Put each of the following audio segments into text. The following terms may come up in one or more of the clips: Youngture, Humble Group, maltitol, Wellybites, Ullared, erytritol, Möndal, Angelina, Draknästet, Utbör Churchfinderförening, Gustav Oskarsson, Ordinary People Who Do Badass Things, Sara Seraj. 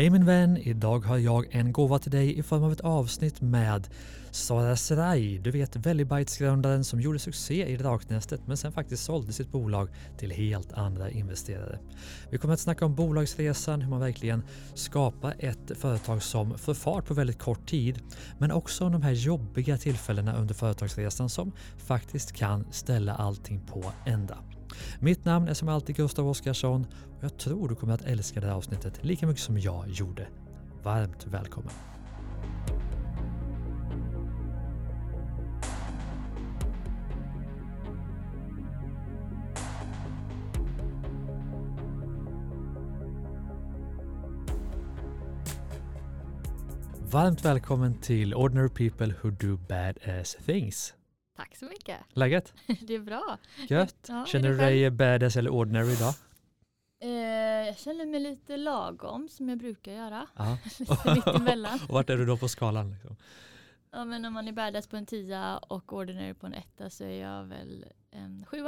Hej min vän, idag har jag en gåva till dig i form av ett avsnitt med Sara Seraj, du vet Wellybites-grundaren som gjorde succé i Draknästet men sen faktiskt sålde sitt bolag till helt andra investerare. Vi kommer att snacka om bolagsresan, hur man verkligen skapar ett företag som får fart på väldigt kort tid, men också om de här jobbiga tillfällena under företagsresan som faktiskt kan ställa allting på ända. Mitt namn är som alltid Gustav Oskarsson och jag tror du kommer att älska det här avsnittet lika mycket som jag gjorde. Varmt välkommen! Varmt välkommen till Ordinary People Who Do Badass Things. Tack så mycket. Läget? Det är bra. Gött. Ja, känner du dig badass eller ordinary idag? Jag känner mig lite lagom som jag brukar göra. Lite mitt emellan. Och vart är du då på skalan? Liksom? Ja, men om man är badass på en 10 och ordinary på en 1 så är jag väl en 7.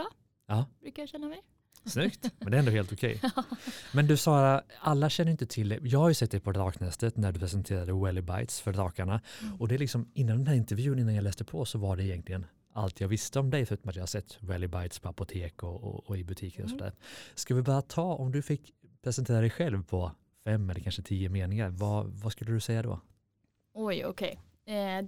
Ja. Brukar jag känna mig. Snyggt, men det är ändå helt okej. Ja. Men du Sara, alla känner inte till det. Jag har ju sett dig på Draknästet när du presenterade Wellybites för drakarna. Mm. Och det är liksom, innan den här intervjun, innan jag läste på, så var det egentligen allt jag visste om dig förutom att jag har sett Wellybites på apotek och i butiker och sådär. Ska vi bara ta, om du fick presentera dig själv på 5 eller kanske 10 meningar, vad skulle du säga då? Oj, okej.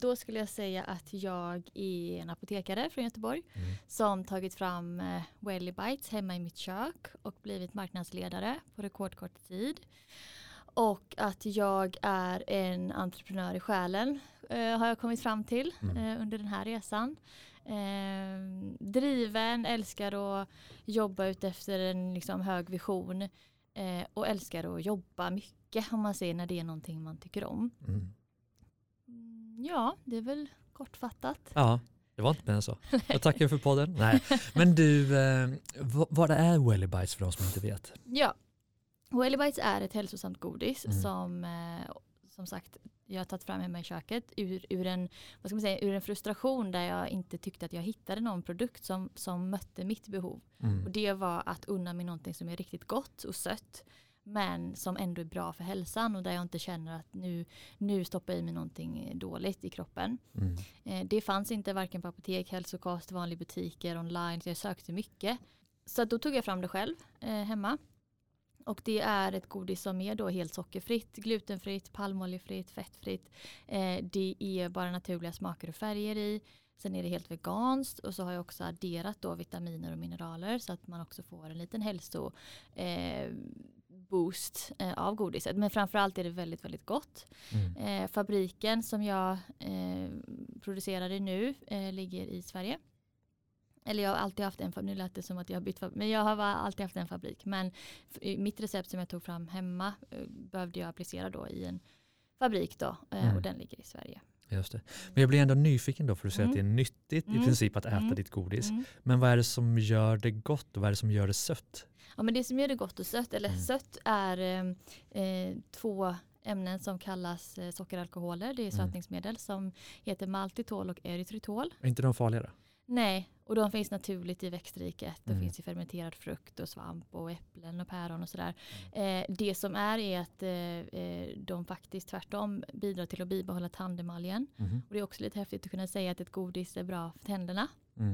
Då skulle jag säga att jag är en apotekare från Göteborg som tagit fram Wellybites hemma i mitt kök och blivit marknadsledare på rekordkort tid. Och att jag är en entreprenör i själen har jag kommit fram till under den här resan. Driven, älskar att jobba ut efter en liksom, hög vision och älskar att jobba mycket om man ser när det är någonting man tycker om. Mm. Ja, det är väl kortfattat. Ja, det var inte mer än så. Jag tackar för podden. Nej. Men du, vad är Wellybites för de som inte vet? Ja, Wellybites är ett hälsosamt godis som sagt jag har tagit fram hemma i köket ur en frustration där jag inte tyckte att jag hittade någon produkt som mötte mitt behov. Mm. Och det var att unna mig någonting som är riktigt gott och sött. Men som ändå är bra för hälsan och där jag inte känner att nu stoppar jag i mig någonting dåligt i kroppen. Mm. Det fanns inte varken på apotek, hälsokost, vanliga butiker, online. Så jag sökte mycket. Så då tog jag fram det själv hemma. Och det är ett godis som är då helt sockerfritt, glutenfritt, palmoljefritt, fettfritt. Det är bara naturliga smaker och färger i. Sen är det helt veganskt och så har jag också adderat då vitaminer och mineraler så att man också får en liten hälsoboost av godiset. Men framförallt är det väldigt, väldigt gott. Mm. Fabriken som jag producerar i nu ligger i Sverige. Eller jag har alltid haft en fabrik, nu lät det som att jag har bytt fabrik, men jag har alltid haft en fabrik. Men mitt recept som jag tog fram hemma behövde jag applicera då i en fabrik då och den ligger i Sverige. Just det. Men jag blir ändå nyfiken då för att du säger att det är nyttigt i princip att äta ditt godis. Mm. Men vad är det som gör det gott och vad är det som gör det sött? Ja, men det som gör det gott och sött, eller sött är två ämnen som kallas sockeralkoholer. Det är sötningsmedel som heter maltitol och erytritol. Är inte de farliga då? Nej, och de finns naturligt i växtriket. De finns i fermenterad frukt och svamp och äpplen och päron och sådär. Det som är att de faktiskt tvärtom bidrar till att bibehålla tandemaljen. Och det är också lite häftigt att kunna säga att ett godis är bra för tänderna.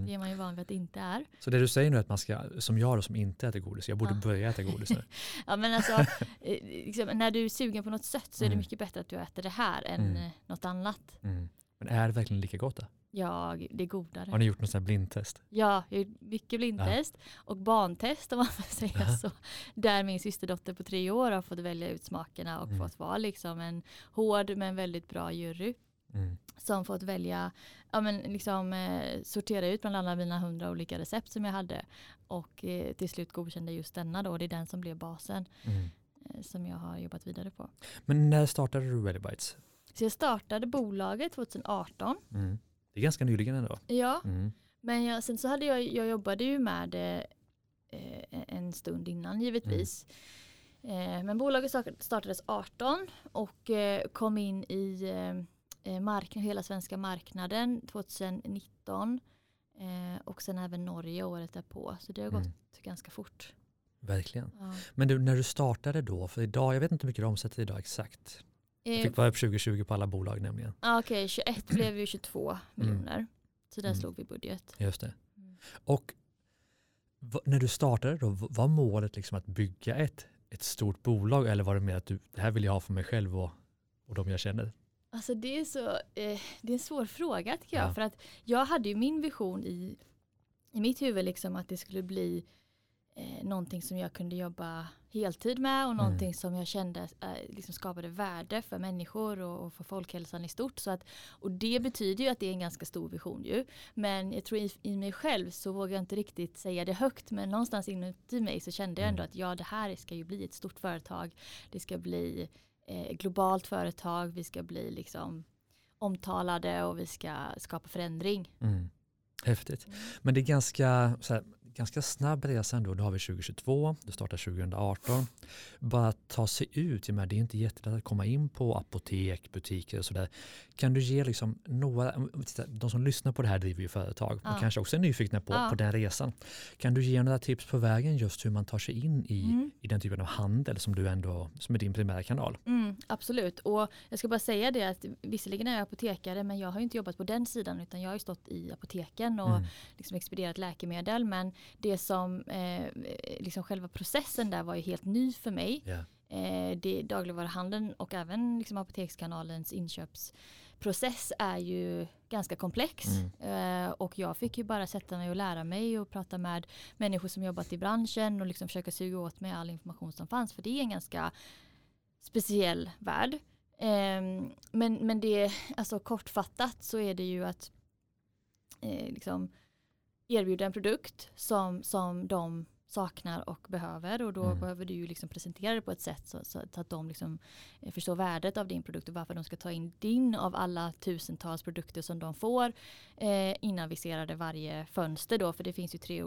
Det är man ju van vid att det inte är. Så det du säger nu är att man ska, som jag då som inte äter godis, jag borde börja äta godis nu. Ja, men alltså liksom, när du är sugen på något sött så är det mycket bättre att du äter det här än något annat. Men är det verkligen lika gott då? Ja, det är godare. Har ni gjort något sådant blindtest? Ja, jag har gjort mycket blindtest och barntest om man får säga så. Där min systerdotter på 3 år har fått välja ut smakerna och fått vara liksom en hård men väldigt bra jury. Som fått välja, ja, men liksom, sortera ut bland alla mina 100 olika recept som jag hade. Och till slut godkände just denna då, det är den som blev basen som jag har jobbat vidare på. Men när startade du Wellybites? Så jag startade bolaget 2018. Det är ganska nyligen ändå. Ja, men sen så hade jag jobbade ju med en stund innan givetvis. Men bolaget startades 18 och kom in i hela svenska marknaden 2019 och sen även Norge året därpå. Så det har gått ganska fort. Verkligen. Ja. Men du, när du startade då, för idag, jag vet inte hur mycket du omsätter idag exakt. Jag fick vara på 2020 på alla bolag nämligen. Ja, okej, 21 blev ju 22 miljoner. Så där slog vi budget. Just det. Mm. Och när du startade då, var målet liksom att bygga ett stort bolag, eller var det mer att du, det här vill jag ha för mig själv och de jag känner? Alltså det är så, det är en svår fråga tycker jag. Ja. För att jag hade ju min vision i mitt huvud liksom att det skulle bli någonting som jag kunde jobba heltid med och någonting som jag kände liksom skapade värde för människor och för folkhälsan i stort. Så att, och det betyder ju att det är en ganska stor vision ju. Men jag tror i mig själv så vågar jag inte riktigt säga det högt, men någonstans inuti mig så kände jag ändå att ja, det här ska ju bli ett stort företag. Det ska bli ett globalt företag. Vi ska bli liksom omtalade och vi ska skapa förändring. Mm. Häftigt. Mm. Men det är ganska snabb resa ändå. Då har vi 2022, det startar 2018. Bara ta sig ut, det är inte jättelätt att komma in på apotek, butiker och sådär. Kan du ge liksom några, titta, de som lyssnar på det här driver ju företag och kanske också är nyfikna på den resan. Kan du ge några tips på vägen just hur man tar sig in i den typen av handel som är din primära kanal? Mm, absolut, och jag ska bara säga det att visserligen är jag apotekare, men jag har ju inte jobbat på den sidan utan jag har ju stått i apoteken och liksom expedierat läkemedel, men det som liksom själva processen där var ju helt ny för mig. Yeah. Det dagligvaruhandeln och även liksom apotekskanalens inköpsprocess är ju ganska komplex. Och jag fick ju bara sätta mig och lära mig och prata med människor som jobbat i branschen och liksom försöka suga åt mig all information som fanns, för det är en ganska speciell värld. Men det, alltså kortfattat så är det ju att liksom erbjuda en produkt som de saknar och behöver, och då behöver du ju liksom presentera det på ett sätt så att de liksom förstår värdet av din produkt och varför de ska ta in din av alla tusentals produkter som de får. Innaviserade varje fönster då, för det finns ju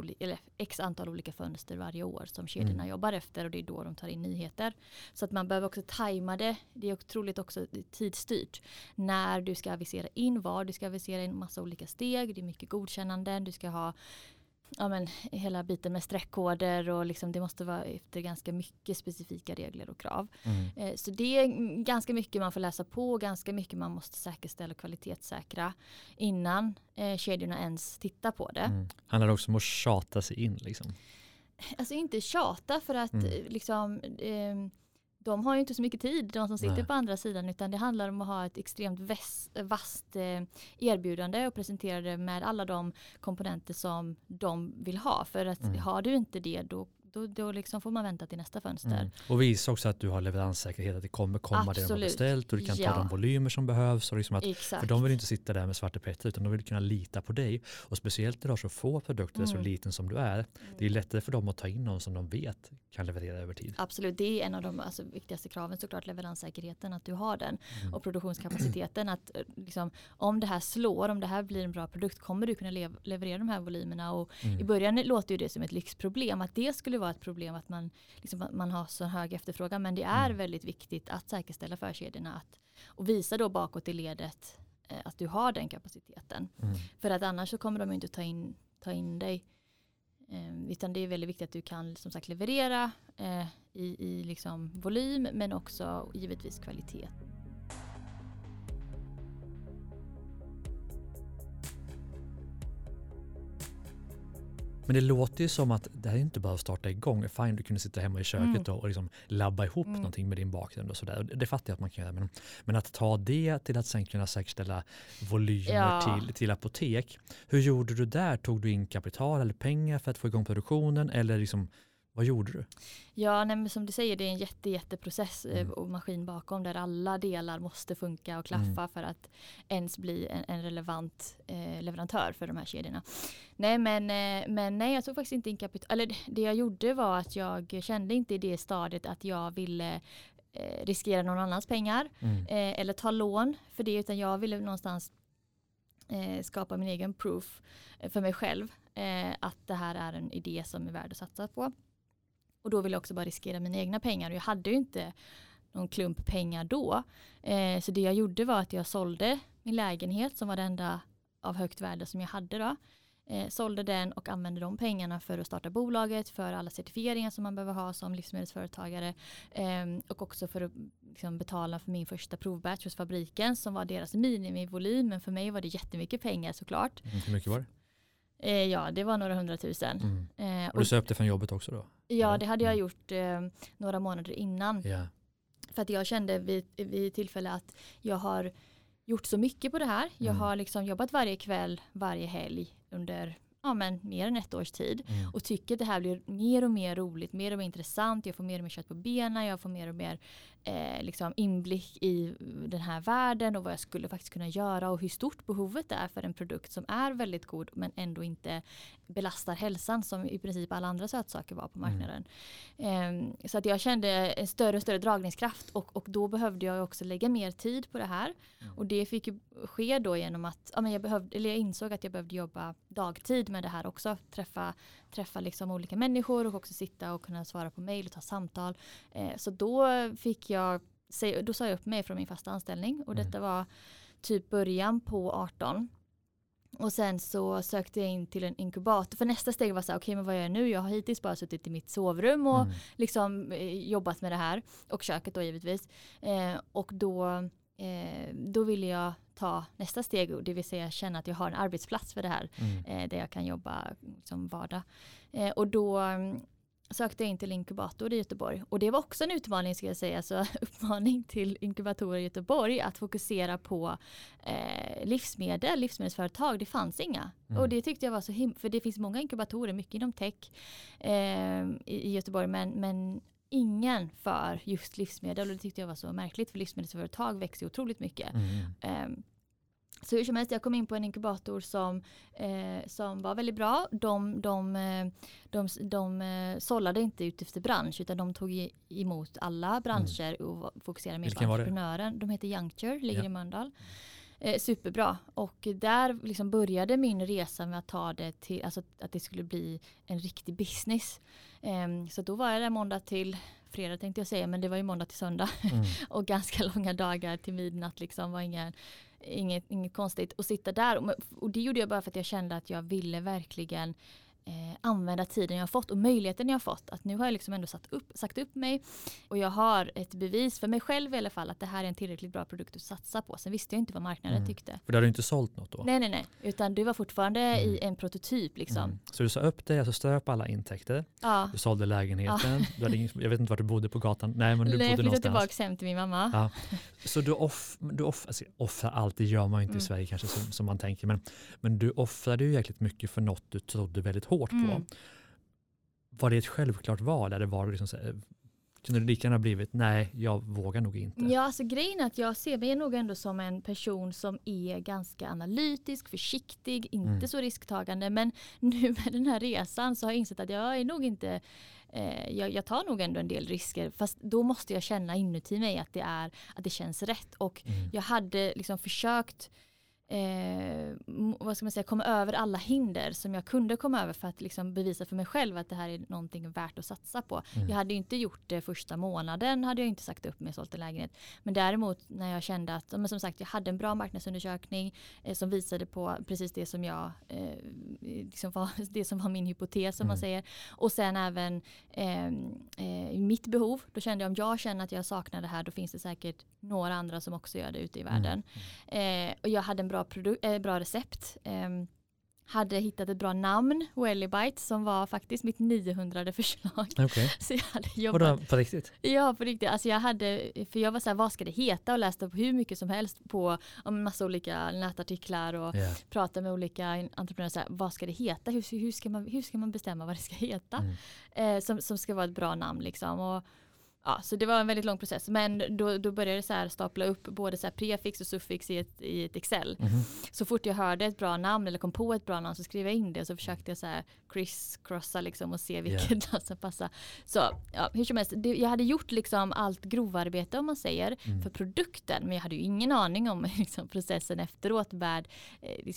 x antal olika fönster varje år som kedjorna jobbar efter, och det är då de tar in nyheter. Så att man behöver också tajma det. Det är otroligt också tidsstyrt när du ska avisera in vad. Du ska avisera in massa olika steg, det är mycket godkännanden, du ska ha hela biten med streckkoder och liksom det måste vara efter ganska mycket specifika regler och krav. Så det är ganska mycket man får läsa på, ganska mycket man måste säkerställa och kvalitetssäkra innan kedjorna ens tittar på det. Handlar det också om att tjata sig in liksom? Alltså inte tjata, för att liksom... de har ju inte så mycket tid, de som sitter på andra sidan, utan det handlar om att ha ett extremt vasst erbjudande och presentera det med alla de komponenter som de vill ha. För att har du inte det, då liksom får man vänta till nästa fönster. Och visa också att du har leveranssäkerhet, att det kommer komma Absolut. Det de har beställt och du kan ta de volymer som behövs. Och liksom för de vill inte sitta där med Svarte Petter, utan de vill kunna lita på dig. Och speciellt när du har så få produkter, så liten som du är, det är lättare för dem att ta in någon som de vet kan leverera över tid. Absolut, det är en av de viktigaste kraven såklart, leveranssäkerheten, att du har den. Och produktionskapaciteten, att liksom, om det här blir en bra produkt, kommer du kunna leverera de här volymerna. Och i början låter ju det som ett lyxproblem, att det skulle vara ett problem att man har så hög efterfrågan, men det är väldigt viktigt att säkerställa för kedjorna och visa då bakåt i ledet att du har den kapaciteten. För att annars så kommer de inte ta in dig. Utan det är väldigt viktigt att du kan som sagt leverera i liksom volym, men också givetvis kvalitet. Men det låter ju som att det här inte bara starta igång. Fine, du kunde sitta hemma i köket och liksom labba ihop någonting med din bakgrund och sådär. Det fattar jag att man kan göra. Men att ta det till att sen kunna säkerställa volymer till apotek. Hur gjorde du där? Tog du in kapital eller pengar för att få igång produktionen? Eller liksom, vad gjorde du? Ja, men som du säger, det är en jätteprocess och maskin bakom där alla delar måste funka och klaffa för att ens bli en relevant leverantör för de här kedjorna. Nej, men jag tog faktiskt inte in kapital. Eller det jag gjorde var att jag kände inte i det stadiet att jag ville riskera någon annans pengar eller ta lån för det, utan jag ville någonstans skapa min egen proof för mig själv att det här är en idé som är värd att satsa på. Och då ville jag också bara riskera mina egna pengar. Och jag hade ju inte någon klump pengar då. Så det jag gjorde var att jag sålde min lägenhet, som var det enda av högt värde som jag hade då. Sålde den och använde de pengarna för att starta bolaget, för alla certifieringar som man behöver ha som livsmedelsföretagare, och också för att liksom betala för min första provbatch hos fabriken som var deras minimivolym, men för mig var det jättemycket pengar såklart. Hur mycket var det? Ja, det var några 100 000. Mm. Och du sökte från jobbet också då? Ja, det hade jag gjort några månader innan. Yeah. För att jag kände vid tillfälle att jag har gjort så mycket på det här. Jag har liksom jobbat varje kväll, varje helg under mer än ett års tid. Mm. Och tycker att det här blir mer och mer roligt, mer och mer intressant. Jag får mer och mer kött på benen, jag får mer och mer liksom inblick i den här världen och vad jag skulle faktiskt kunna göra och hur stort behovet är för en produkt som är väldigt god men ändå inte belastar hälsan som i princip alla andra sötsaker var på marknaden. Så att jag kände en större och större dragningskraft och då behövde jag också lägga mer tid på det här. Och det fick ju ske då genom att jag insåg att jag behövde jobba dagtid med det här också, träffa liksom olika människor och också sitta och kunna svara på mejl och ta samtal. Så då sa jag upp mig från min fasta anställning och detta var typ början på 18. Och sen så sökte jag in till en inkubator. För nästa steg var så här, okej, men vad gör jag nu? Jag har hittills bara suttit i mitt sovrum och liksom jobbat med det här. Och köket då givetvis. Då ville jag ta nästa steg, det vill säga känna att jag har en arbetsplats för det här. Där jag kan jobba som vardag. Och då sökte jag in till inkubator i Göteborg. Och det var också en utmaning, ska jag säga. Så uppmaning till inkubatorer i Göteborg att fokusera på livsmedelsföretag. Det fanns inga. Och det tyckte jag var så för det finns många inkubatorer, mycket inom tech i Göteborg. Men ingen för just livsmedel. Och det tyckte jag var så märkligt, för livsmedelsföretag växer otroligt mycket. Så hur som helst, jag kom in på en inkubator som var väldigt bra. De sållade inte ut efter bransch, utan de tog emot alla branscher och fokuserade mer på entreprenören. De heter Youngture, ligger i Möndal. Superbra. Och där liksom började min resa med att ta det till, alltså att det skulle bli en riktig business. Så då var jag där måndag till fredag, tänkte jag säga, men det var ju måndag till söndag. Och ganska långa dagar till midnatt liksom, var inget konstigt att sitta där. Och det gjorde jag bara för att jag kände att jag ville verkligen använda tiden jag har fått och möjligheten jag har fått. Att nu har jag liksom ändå sagt upp mig och jag har ett bevis för mig själv i alla fall att det här är en tillräckligt bra produkt att satsa på. Sen visste jag inte vad marknaden tyckte. För det hade du inte sålt något då? Nej. Utan du var fortfarande i en prototyp liksom. Så du sa upp dig, alltså ströp alla intäkter. Ja. Du sålde lägenheten. Ja. Du hade jag vet inte var du bodde på gatan. Nej, men du bodde någonstans. Jag flyttade tillbaka hem till min mamma. Ja. Så du offrar allt, det gör man ju inte i Sverige kanske som man tänker. Men du offrade ju jäkligt mycket för något du trodde väldigt hårt på. Var det ett självklart val eller var det liksom så här, kunde det lika gärna blivit, nej jag vågar nog inte? Ja, alltså grejen är att jag ser mig nog ändå som en person som är ganska analytisk, försiktig, inte så risktagande, men nu med den här resan så har jag insett att jag är nog inte jag tar nog ändå en del risker, fast då måste jag känna inuti mig att det känns rätt och jag hade liksom försökt komma över alla hinder som jag kunde komma över för att liksom bevisa för mig själv att det här är någonting värt att satsa på. Jag hade ju inte gjort det första månaden, hade jag inte sagt upp mig, sålt en lägenhet. Men däremot när jag kände att, som sagt, jag hade en bra marknadsundersökning som visade på precis det som jag det som var min hypotes som man säger. Och sen även mitt behov. Då kände jag, om jag känner att jag saknar det här, då finns det säkert några andra som också gör det ute i världen. Och jag hade en bra recept. Hade hittat ett bra namn, Wellybites, som var faktiskt mitt 900:e förslag. Okay. Så jag hade jobbat. Vadå, på riktigt? Ja, på riktigt. Alltså jag var så här, vad ska det heta? Och läste på hur mycket som helst på en massa olika nätartiklar och pratade med olika entreprenörer. Så här, vad ska det heta? Hur ska man bestämma vad det ska heta? Som ska vara ett bra namn liksom. Och ja, så det var en väldigt lång process. Men då började jag så här stapla upp både så här prefix och suffix i ett Excel. Så fort jag hörde ett bra namn eller kom på ett bra namn så skrev jag in det. Så försökte jag så här crisscrossa liksom och se vilken dag som passar. Så ja, hur som helst, jag hade gjort liksom allt grovarbete om man säger för produkten, men jag hade ju ingen aning om liksom, processen efteråt med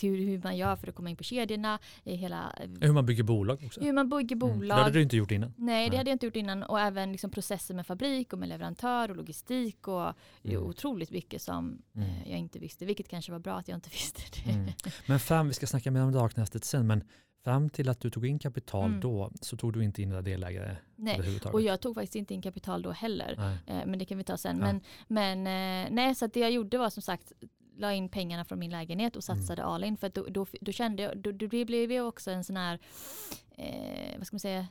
hur man gör för att komma in på kedjorna, hur man bygger bolag också. Hur man bygger bolag. Det hade du inte gjort innan. Nej, det hade jag inte gjort innan, och även liksom processer med fabrik och med leverantör och logistik och otroligt mycket som jag inte visste, vilket kanske var bra att jag inte visste det. Men vi ska snacka mer om Draknästet sen, men fram till att du tog in kapital då så tog du inte in några delägare. Nej, och jag tog faktiskt inte in kapital då heller, men det kan vi ta sen. Ja. Men nej, så att det jag gjorde var som sagt la in pengarna från min lägenhet och satsade all in, för att då kände jag, det blev ju också en sån här vad ska man säga,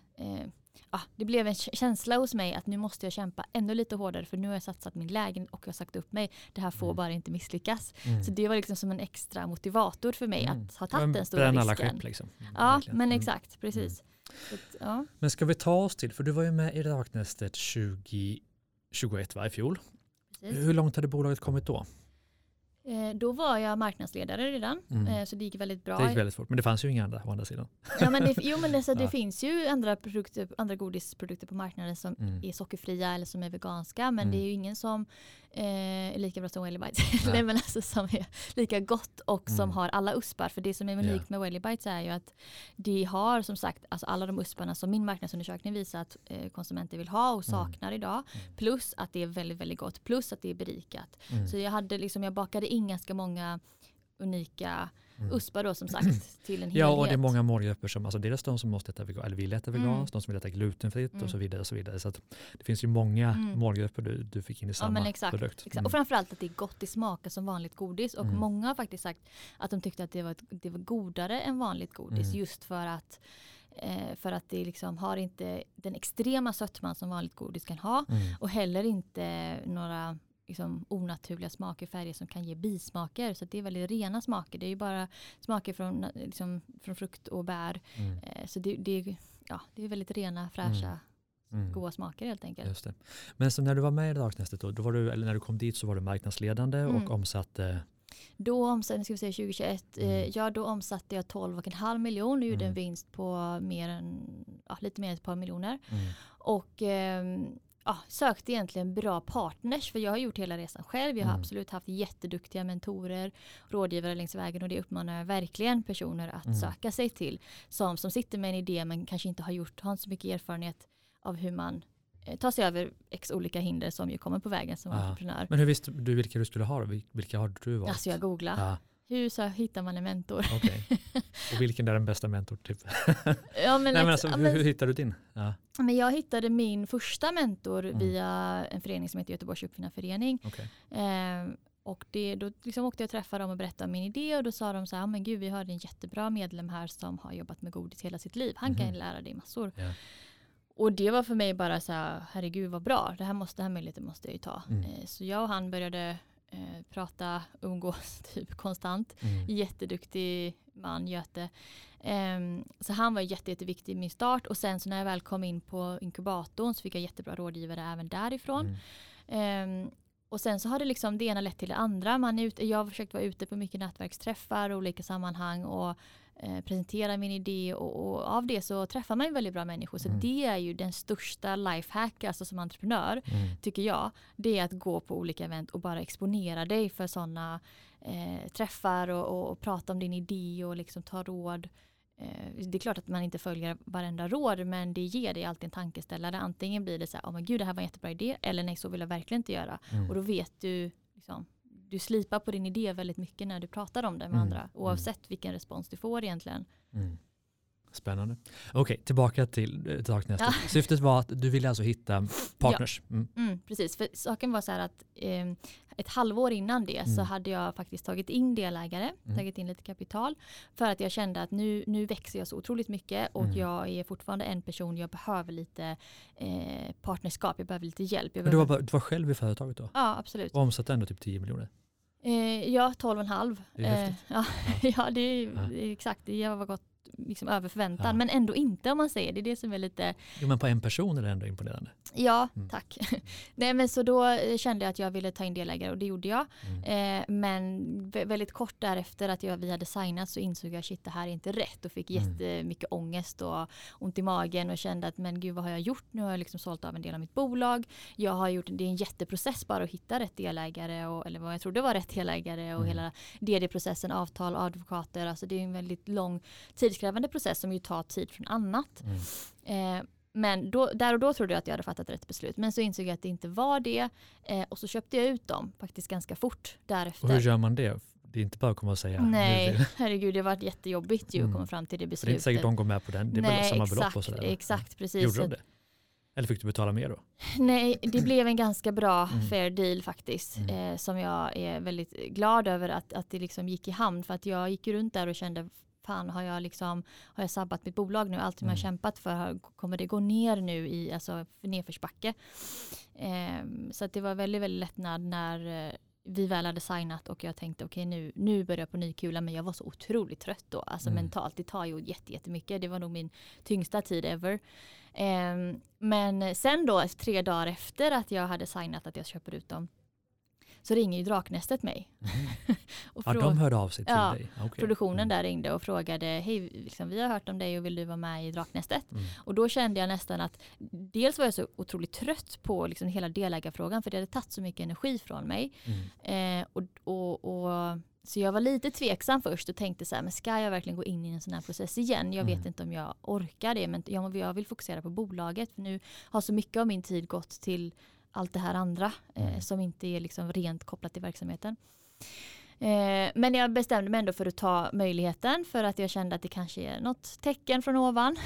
det blev en känsla hos mig att nu måste jag kämpa ännu lite hårdare, för nu har jag satsat min lägenhet och jag har sagt upp mig. Det här får bara inte misslyckas. Så det var liksom som en extra motivator för mig att ha tagit den stora risken. Liksom. Ja, men exakt, precis. Så, ja. Men ska vi ta oss till, för du var ju med i Draknästet 2021 i fjol. Precis. Hur långt hade bolaget kommit då? Då var jag marknadsledare redan, så det gick väldigt bra. Det gick väldigt fort, men det fanns ju inga andra på andra sidan. Ja, men det finns ju andra godisprodukter på marknaden som är sockerfria eller som är veganska, men det är ju ingen som är lika bra som Wellybites. Nej, men alltså som är lika gott och som har alla uspar. För det som är unikt med Wellybites är ju att de har som sagt alltså alla de usparna som min marknadsundersökning visar att konsumenter vill ha och saknar idag. Plus att det är väldigt, väldigt gott. Plus att det är berikat. Så jag bakade in ganska många unika uspar då som sagt till en helhet. Ja, och det är många målgrupper som, alltså dels de som måste äta vegan, eller vill äta vegan, de som vill äta glutenfritt och så vidare och så vidare. Så att det finns ju många målgrupper du fick in i samma produkt. Exakt. Och framförallt att det är gott i smaken som vanligt godis, och många har faktiskt sagt att de tyckte att det var godare än vanligt godis just för att det liksom har inte den extrema sötman som vanligt godis kan ha, och heller inte några liksom onaturliga smaker, färger som kan ge bismaker, så att det är väldigt rena smaker. Det är ju bara smaker från, liksom, från frukt och bär. Så det är väldigt rena, fräscha, goda smaker helt enkelt. Just det. Men så när du var med i Draknästet då var du, eller när du kom dit så var du marknadsledande och omsatte... Då omsatte, ska vi säga 2021, då omsatte jag 12,5 miljoner och gjorde en vinst på lite mer än ett par miljoner. Och... sökte egentligen bra partners, för jag har gjort hela resan själv. Jag har absolut haft jätteduktiga mentorer, rådgivare längs vägen, och det uppmanar jag verkligen personer att söka sig till som sitter med en idé men kanske inte har så mycket erfarenhet av hur man tar sig över x olika hinder som ju kommer på vägen som entreprenör. Men hur visste du vilka du skulle ha då? Vilka har du valt? Alltså jag googlade. Ja. Hur så hittar man en mentor? Okay. Och vilken är den bästa mentor? Typ? Hur hittar du din? Ja. Men jag hittade min första mentor via en förening som heter Utbör Churchfinderförening. Okay. Och då liksom åkte jag och träffade dem och berättade om min idé, och då sa de så här, men gud, vi har en jättebra medlem här som har jobbat med godis hela sitt liv. Han kan lära dig massor. Yeah. Och det var för mig bara så här, herregud vad bra. Det här möjligheten måste jag ju ta. Så jag och han började... prata, umgås typ konstant. Jätteduktig man, Göte. Så han var jätteviktig i min start, och sen så när jag väl kom in på inkubatorn så fick jag jättebra rådgivare även därifrån. Och sen så har det liksom det ena lett till det andra. Jag har försökt vara ute på mycket nätverksträffar och olika sammanhang och presentera min idé, och av det så träffar man ju väldigt bra människor. Så det är ju den största lifehack alltså som entreprenör, tycker jag. Det är att gå på olika event och bara exponera dig för sådana träffar och prata om din idé och liksom ta råd. Det är klart att man inte följer varenda råd, men det ger dig alltid en tankeställare. Antingen blir det så här, men gud, det här var en jättebra idé, eller nej, så vill jag verkligen inte göra. Och då vet du liksom, du slipar på din idé väldigt mycket när du pratar om det med andra, oavsett vilken respons du får egentligen. Spännande. Okej, tillbaka till Draknästet. Ja. Syftet var att du ville alltså hitta partners. Ja. Precis, för saken var så här att ett halvår innan det så hade jag faktiskt tagit in delägare, tagit in lite kapital, för att jag kände att nu växer jag så otroligt mycket, och jag är fortfarande en person, jag behöver lite partnerskap, jag behöver lite hjälp. Men du var själv i företaget då? Ja, absolut. Och omsatte ändå typ 10 miljoner? Ja, 12,5. Det är häftigt. Ja, det är exakt. Jag var gott liksom över förväntan, men ändå inte, om man säger det. Det är det som är lite... Jo, men på en person är det ändå imponerande. Ja, tack. Nej, men så då kände jag att jag ville ta in delägare, och det gjorde jag. Men väldigt kort därefter att vi hade signat så insåg jag, shit, det här är inte rätt, och fick jättemycket ångest och ont i magen och kände att, men gud, vad har jag gjort? Nu har jag liksom sålt av en del av mitt bolag. Jag har gjort, det är en jätteprocess bara att hitta rätt delägare, och, eller vad jag trodde var rätt delägare, och hela DD-processen, avtal, advokater, alltså det är en väldigt lång tidskrävande process som ju tar tid från annat. Men då, där och då trodde jag att jag hade fattat rätt beslut. Men så insåg jag att det inte var det. Och så köpte jag ut dem faktiskt ganska fort därefter. Och hur gör man det? Det är inte bara att komma och säga... Nej, herregud, det har varit jättejobbigt ju att komma fram till det beslutet. Det är inte säkert att de går med på den. Det är väl samma belopp och sådär. Exakt, precis. Gjorde de det? Eller fick du betala mer då? Nej, det blev en ganska bra fair deal faktiskt. Som jag är väldigt glad över att det liksom gick i hamn. För att jag gick runt där och kände... Fan, har jag sabbat mitt bolag nu? Allt som jag har kämpat för, kommer det gå ner nu i nedförsbacke? Så att det var väldigt, väldigt lättnad när vi väl hade signat och jag tänkte okej, nu börjar jag på ny kula, men jag var så otroligt trött då, alltså mentalt, det tar ju jättemycket, det var nog min tyngsta tid ever. Men sen då, 3 dagar efter att jag hade signat att jag köper ut dem, så ringer ju Draknästet mig. Och de hörde av sig till dig? Okay. Produktionen där ringde och frågade, hej, liksom, vi har hört om dig och vill du vara med i Draknästet? Och då kände jag nästan att, dels var jag så otroligt trött på liksom hela delägarfrågan, för det hade tagit så mycket energi från mig. Så jag var lite tveksam först och tänkte så här, men ska jag verkligen gå in i en sån här process igen? Jag vet inte om jag orkar det, men jag vill fokusera på bolaget, för nu har så mycket av min tid gått till allt det här andra som inte är liksom rent kopplat till verksamheten. Men jag bestämde mig ändå för att ta möjligheten, för att jag kände att det kanske är något tecken från ovan.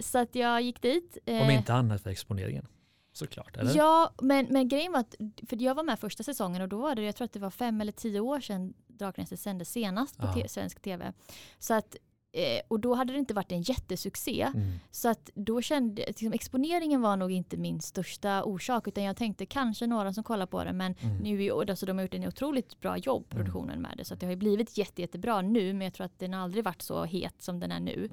Så att jag gick dit. Om inte annat för exponeringen, såklart. Eller? Ja, men grejen var att, för jag var med första säsongen och då var det, jag tror att det var 5 eller 10 år sedan Draknästet sändes senast på svensk tv. Så att och då hade det inte varit en jättesuccé. Så att då kände jag, liksom, exponeringen var nog inte min största orsak, utan jag tänkte kanske några som kollar på det, men nu i år, alltså, de har gjort en otroligt bra jobb, produktionen med det, så att det har ju blivit jättebra nu, men jag tror att den aldrig varit så het som den är nu.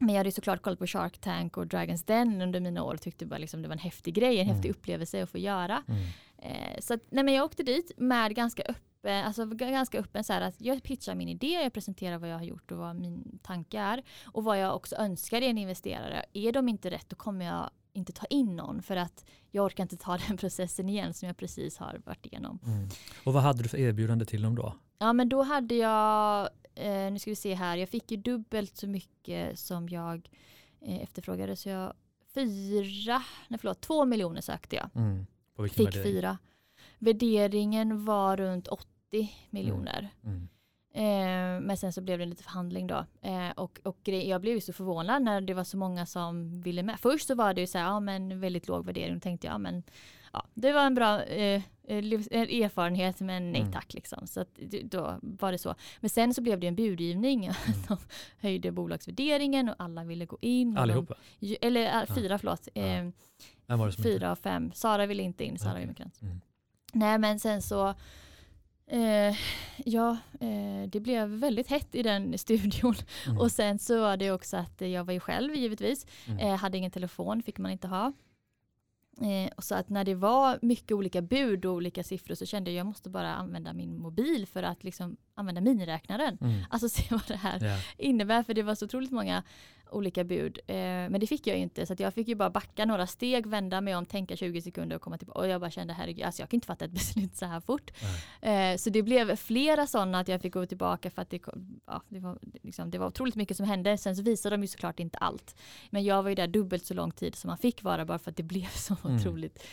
Men jag hade ju såklart kollat på Shark Tank och Dragons Den under mina år och tyckte bara liksom, det var en häftig grej, en häftig upplevelse att få göra. Så att, nej, men jag åkte dit med ganska öppen så här, att jag pitchar min idé, jag presenterar vad jag har gjort och vad min tanke är och vad jag också önskar i en investerare. Är de inte rätt, då kommer jag inte ta in någon, för att jag orkar inte ta den processen igen som jag precis har varit igenom. Och vad hade du för erbjudande till dem då? Ja, men då hade jag, nu ska vi se här, jag fick ju dubbelt så mycket som jag efterfrågade, så jag 2 miljoner sökte jag. Fick 4. Värderingen var runt 80 miljoner. Men sen så blev det lite förhandling då. Och jag blev ju så förvånad när det var så många som ville med. Först så var det ju så här, men väldigt låg värdering. Då tänkte jag, det var en bra erfarenhet, men nej tack liksom. Så att, då var det så. Men sen så blev det en budgivning. De höjde bolagsvärderingen och alla ville gå in. Allihopa? Fyra. Fyra av 5. Sara ville inte in, Sara är immigrant. Nej, men sen så det blev väldigt hett i den studion. Och sen så var det också att jag var ju själv givetvis. Hade ingen telefon, fick man inte ha. Och så att när det var mycket olika bud och olika siffror så kände jag måste bara använda min mobil för att liksom använda miniräknaren. Alltså se vad det här innebär, för det var så otroligt många olika bud. Men det fick jag ju inte, så att jag fick ju bara backa några steg, vända mig om, tänka 20 sekunder och komma tillbaka. Och jag bara kände, herregud, alltså jag kan inte fatta ett beslut så här fort. Så det blev flera sådana att jag fick gå tillbaka, för att det var otroligt mycket som hände. Sen så visade de ju såklart inte allt. Men jag var ju där dubbelt så lång tid som man fick vara, bara för att det blev så otroligt...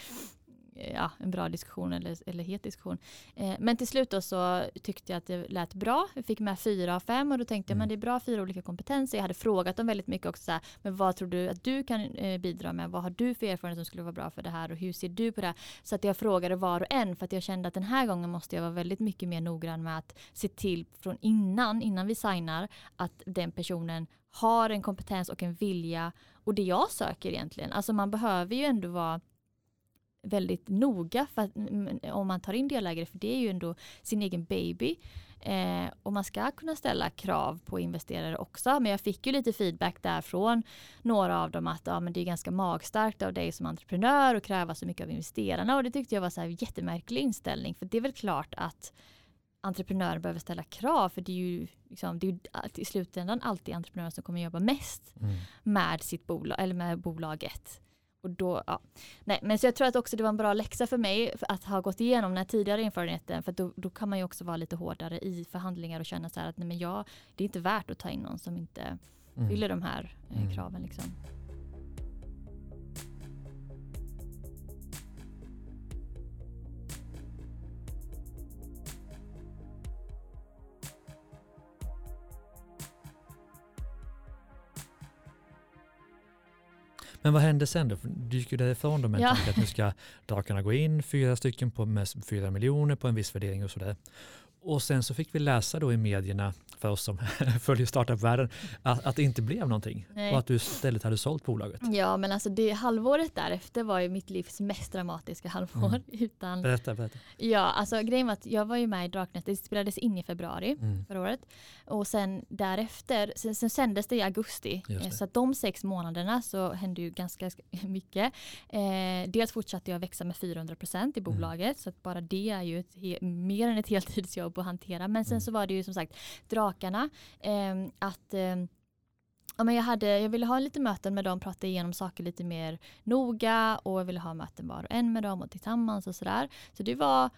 en bra diskussion eller het diskussion. Men till slut då så tyckte jag att det lät bra. Jag fick med 4 av 5 och då tänkte jag, men det är bra, 4 olika kompetenser. Jag hade frågat dem väldigt mycket också så här, men vad tror du att du kan bidra med? Vad har du för erfarenhet som skulle vara bra för det här och hur ser du på det här? Så att jag frågade var och en, för att jag kände att den här gången måste jag vara väldigt mycket mer noggrann med att se till från innan vi signar att den personen har en kompetens och en vilja och det jag söker egentligen. Alltså man behöver ju ändå vara väldigt noga för att, om man tar in delägare, för det är ju ändå sin egen baby. Och man ska kunna ställa krav på investerare också. Men jag fick ju lite feedback därifrån några av dem att ja, men det är ganska magstarkt av dig som entreprenör att kräva så mycket av investerarna. Och det tyckte jag var så här jättemärklig inställning. För det är väl klart att entreprenörer behöver ställa krav. För det är ju, liksom, det är ju i slutändan alltid entreprenörer som kommer jobba mest med sitt bolag eller med bolaget. Och då, ja. Nej, men så jag tror att också det var en bra läxa för mig att ha gått igenom den här tidigare erfarenheten, för då kan man ju också vara lite hårdare i förhandlingar och känna så här att nej, men det är inte värt att ta in någon som inte fyller de här kraven liksom. Men vad hände sen då? Du gick ju därifrån då med tanken att nu ska drakarna gå in, 4 stycken med 4 miljoner på en viss värdering och sådär. Och sen så fick vi läsa då i medierna, för oss som följer startupvärlden, att det inte blev någonting. Nej. Och att du istället hade sålt bolaget. Ja, men alltså det halvåret därefter var ju mitt livs mest dramatiska halvår. Utan, berätta. Ja, alltså grejen var att jag var ju med i Draknästet. Det spelades in i februari förra året. Och sen därefter, sen sändes det i augusti. Det. Så att de 6 månaderna så hände ju ganska mycket. Dels fortsatte jag växa med 400% i bolaget. Så att bara det är ju mer än ett heltidsjobb att hantera. Men sen så var det ju som sagt drakarna. Jag ville ha lite möten med dem, prata igenom saker lite mer noga, och jag ville ha möten var och en med dem och tillsammans och sådär. Så det var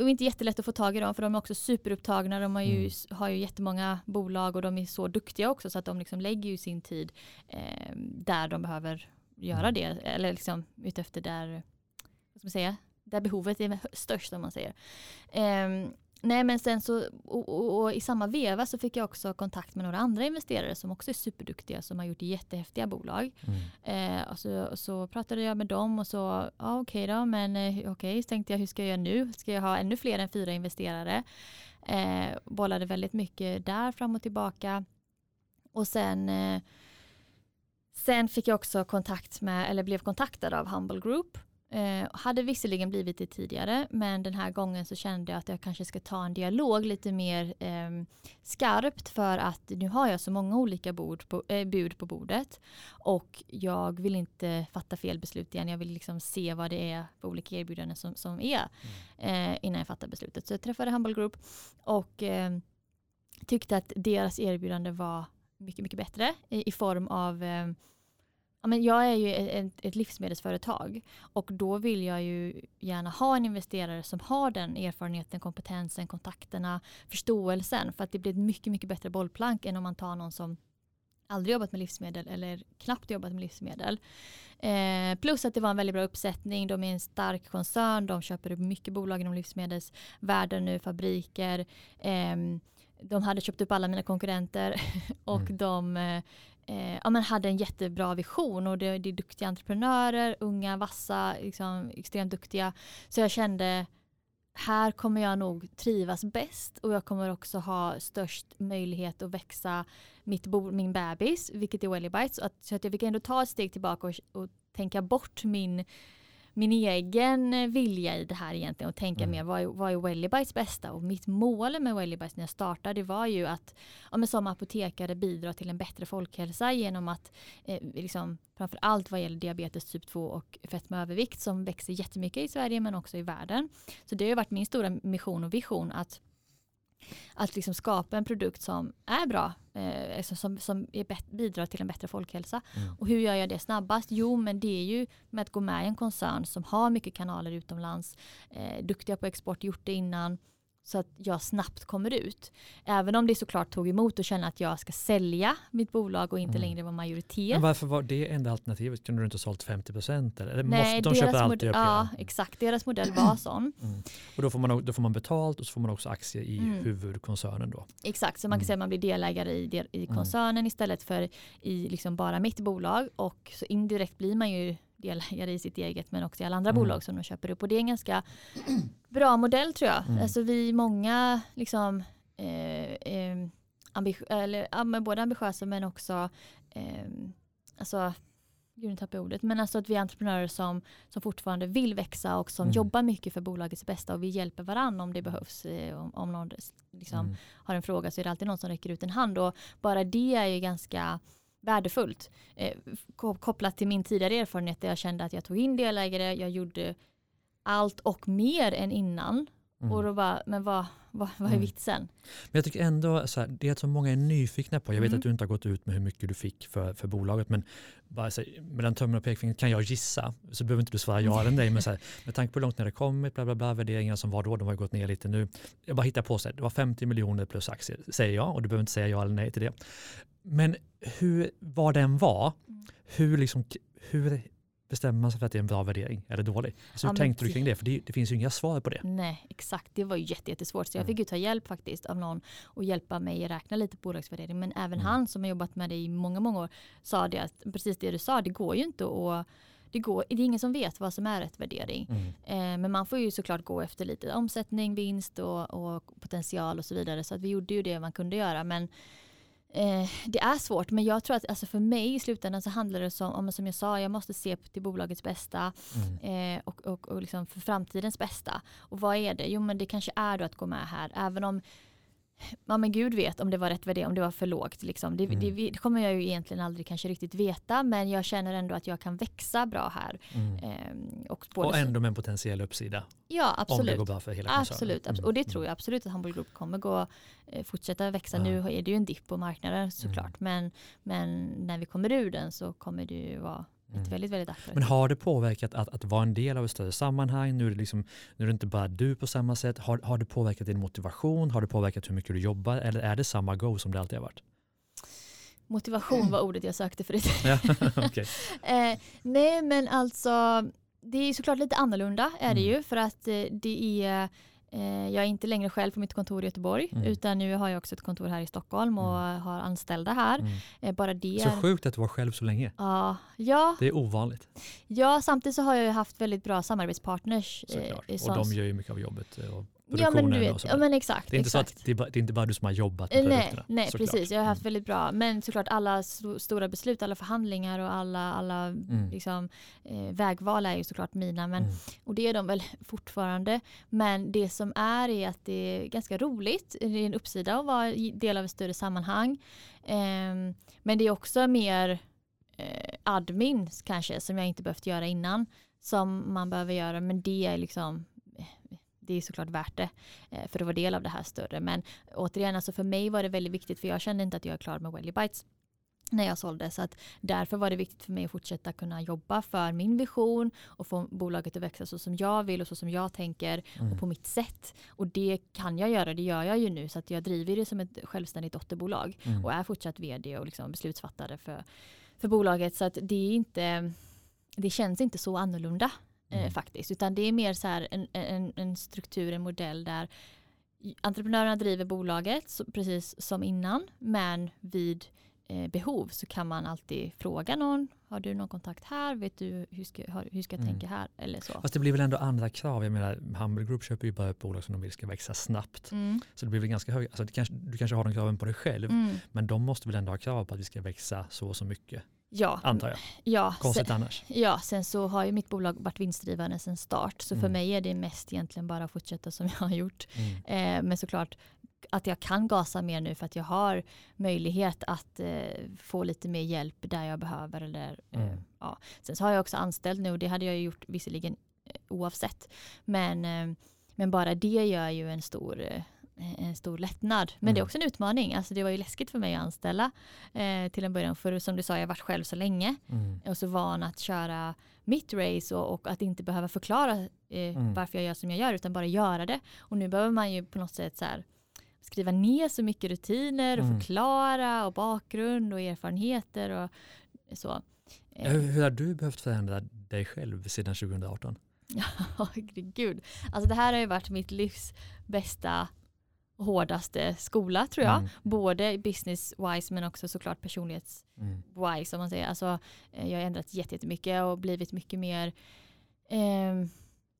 inte jättelätt att få tag i dem, för de är också superupptagna. De har ju jättemånga bolag och de är så duktiga också, så att de liksom lägger ju sin tid där de behöver göra det, eller liksom utefter där, vad ska man säga, där behovet är störst, om man säger. Nej, men sen så, och i samma veva så fick jag också kontakt med några andra investerare som också är superduktiga, som har gjort jättehäftiga bolag. Och så pratade jag med dem och så, ja okej då, men okej, så tänkte jag, hur ska jag göra nu? Ska jag ha ännu fler än 4 investerare? Bollade väldigt mycket där fram och tillbaka. Och sen fick jag också blev kontaktad av Humble Group. Hade visserligen blivit det tidigare, men den här gången så kände jag att jag kanske ska ta en dialog lite mer skarpt, för att nu har jag så många olika bud på bordet och jag vill inte fatta fel beslut igen. Jag vill liksom se vad det är på olika erbjudanden som är innan jag fattar beslutet. Så jag träffade Humble Group och tyckte att deras erbjudande var mycket, mycket bättre i form av... Men jag är ju ett livsmedelsföretag, och då vill jag ju gärna ha en investerare som har den erfarenheten, kompetensen, kontakterna, förståelsen, för att det blir ett mycket, mycket bättre bollplank än om man tar någon som aldrig jobbat med livsmedel eller knappt jobbat med livsmedel. Plus att det var en väldigt bra uppsättning. De är en stark koncern, de köper upp mycket bolag inom livsmedelsvärlden nu, fabriker. De hade köpt upp alla mina konkurrenter och de hade en jättebra vision, och det är duktiga entreprenörer, unga, vassa, liksom, extremt duktiga. Så jag kände, här kommer jag nog trivas bäst, och jag kommer också ha störst möjlighet att växa min bebis, vilket är Wellybites. Så att jag fick ändå ta ett steg tillbaka och tänka bort min egen vilja i det här egentligen, och tänka mer, vad är Wellybites bästa? Och mitt mål med Wellybites när jag startade var ju att som apotekare bidra till en bättre folkhälsa genom att framförallt vad gäller diabetes typ 2 och fetma övervikt, som växer jättemycket i Sverige men också i världen. Så det har ju varit min stora mission och vision att liksom skapa en produkt som är bra, bidrar till en bättre folkhälsa. Och hur gör jag det snabbast? Jo, men det är ju med att gå med i en koncern som har mycket kanaler utomlands, duktiga på export, gjort det innan, så att jag snabbt kommer ut. Även om det såklart tog emot och känna att jag ska sälja mitt bolag och inte längre vara majoritet. Men varför var det enda alternativet? Kunde du inte ha sålt 50%? Eller? Nej, de köper alltid upp. Ja, exakt. Deras modell var sån. Och då får man betalt, och så får man också aktier i huvudkoncernen då. Exakt, så man kan säga att man blir delägare i koncernen istället för i liksom bara mitt bolag. Och så indirekt blir man ju delägare i sitt eget, men också i alla andra bolag som de köper upp. Och det är en ganska bra modell, tror jag. Alltså vi många liksom både ambitiösa men också gud nu tappar jag ordet, men alltså att vi är entreprenörer som fortfarande vill växa och som jobbar mycket för bolagets bästa, och vi hjälper varandra om det behövs. Om någon liksom har en fråga så är det alltid någon som räcker ut en hand, och bara det är ju ganska värdefullt. Kopplat till min tidigare erfarenhet där jag kände att jag tog in delägare, jag gjorde allt och mer än innan. Och då bara, men vad är vitsen? Men jag tycker ändå, så här, det som många är nyfikna på, jag vet att du inte har gått ut med hur mycket du fick för bolaget, men bara, så här, med den tummen och pekfingret kan jag gissa, så behöver inte du svara ja eller nej, men så här, med tanke på hur långt när det kommit, bla bla bla, värderingarna som var då, de har gått ner lite nu. Jag bara hittar på sig, det var 50 miljoner plus aktier, säger jag, och du behöver inte säga ja eller nej till det. Men hur, vad den var, hur bestämmer man sig för att det är en bra värdering? Är det dålig? Så hur tänkte du kring det? För det finns ju inga svar på det. Nej, exakt. Det var ju jättesvårt. Så jag fick ju ta hjälp faktiskt av någon och hjälpa mig att räkna lite på bolagsvärdering. Men även han som har jobbat med det i många år sa det att precis det du sa, det går ju inte att... Det är ingen som vet vad som är rätt värdering. Men man får ju såklart gå efter lite omsättning, vinst och potential och så vidare. Så att vi gjorde ju det man kunde göra. Men det är svårt, men jag tror att alltså för mig i slutändan så handlar det som jag sa, jag måste se till bolagets bästa och liksom för framtidens bästa. Och vad är det? Jo, men det kanske är då att gå med här, även om men Gud vet om det var rätt värdering, om det var för lågt. Liksom. Det kommer jag ju egentligen aldrig kanske riktigt veta, men jag känner ändå att jag kan växa bra här. Och ändå med en potentiell uppsida. Ja, absolut. Om det går bra för hela koncernen. Och det tror jag absolut att Humble Group kommer fortsätta växa. Nu är det ju en dipp på marknaden såklart, men när vi kommer ur den så kommer det ju vara väldigt, väldigt aktivt. Men har det påverkat att vara en del av ett större sammanhang? Nu är det inte bara du på samma sätt. Har det påverkat din motivation? Har det påverkat hur mycket du jobbar? Eller är det samma go som det alltid har varit? Motivation var ordet jag sökte förut. Ja, okay. Nej, men alltså det är såklart lite annorlunda är det ju, för att det är... Jag är inte längre själv på mitt kontor i Göteborg, utan nu har jag också ett kontor här i Stockholm och har anställda här. Bara det. Så sjukt att du var själv så länge. Ja. Det är ovanligt. Ja, samtidigt så har jag ju haft väldigt bra samarbetspartners. Och de gör ju mycket av jobbet. Ja, men du vet. Ja, men exakt. Det är inte så att det är inte bara du som har jobbat med produkterna. Nej, precis. Jag har haft väldigt bra, men såklart alla stora beslut, alla förhandlingar och alla vägval är ju såklart mina, men och det är de väl fortfarande, men det som är att det är ganska roligt, det är en uppsida att vara del av ett större sammanhang. Men det är också mer admin kanske som jag inte behövt göra innan som man behöver göra, men det är liksom det är såklart värt det för att vara del av det här större. Men återigen, alltså för mig var det väldigt viktigt, för jag kände inte att jag är klar med Wellybites när jag sålde. Så att därför var det viktigt för mig att fortsätta kunna jobba för min vision och få bolaget att växa så som jag vill och så som jag tänker och på mitt sätt. Och det kan jag göra, det gör jag ju nu. Så att jag driver det som ett självständigt dotterbolag och är fortsatt vd och liksom beslutsfattare för bolaget. Så att det känns inte så annorlunda. Faktiskt, utan det är mer så här en struktur, en modell där entreprenörerna driver bolaget precis som innan, men vid behov så kan man alltid fråga någon, har du någon kontakt här, vet du hur ska jag tänka här eller så. Fast det blir väl ändå andra krav, jag menar Humble Group köper ju bara ett bolag som de vill ska växa snabbt, så det blir väl ganska högt, alltså du kanske har de kraven på dig själv, men de måste väl ändå ha krav på att vi ska växa så och så mycket. Ja, antar jag. Ja, konstigt annars. Ja, sen så har ju mitt bolag varit vinstdrivande sedan start. Så för mig är det mest egentligen bara att fortsätta som jag har gjort. Men såklart att jag kan gasa mer nu för att jag har möjlighet att få lite mer hjälp där jag behöver. Eller, ja. Sen så har jag också anställt nu, och det hade jag gjort visserligen oavsett. Men bara det gör ju en stor... en stor lättnad. Men det är också en utmaning. Alltså det var ju läskigt för mig att anställa till en början. För som du sa, jag har varit själv så länge. Och så van att köra mitt race och att inte behöva förklara varför jag gör som jag gör, utan bara göra det. Och nu behöver man ju på något sätt så här, skriva ner så mycket rutiner och förklara och bakgrund och erfarenheter och så. Hur har du behövt förändra dig själv sedan 2018? Ja, gud. Alltså det här har ju varit mitt livs bästa hårdaste skola, tror jag. Både business-wise men också såklart personlighets-wise, om man säger. Alltså, jag har ändrat jättemycket och blivit mycket mer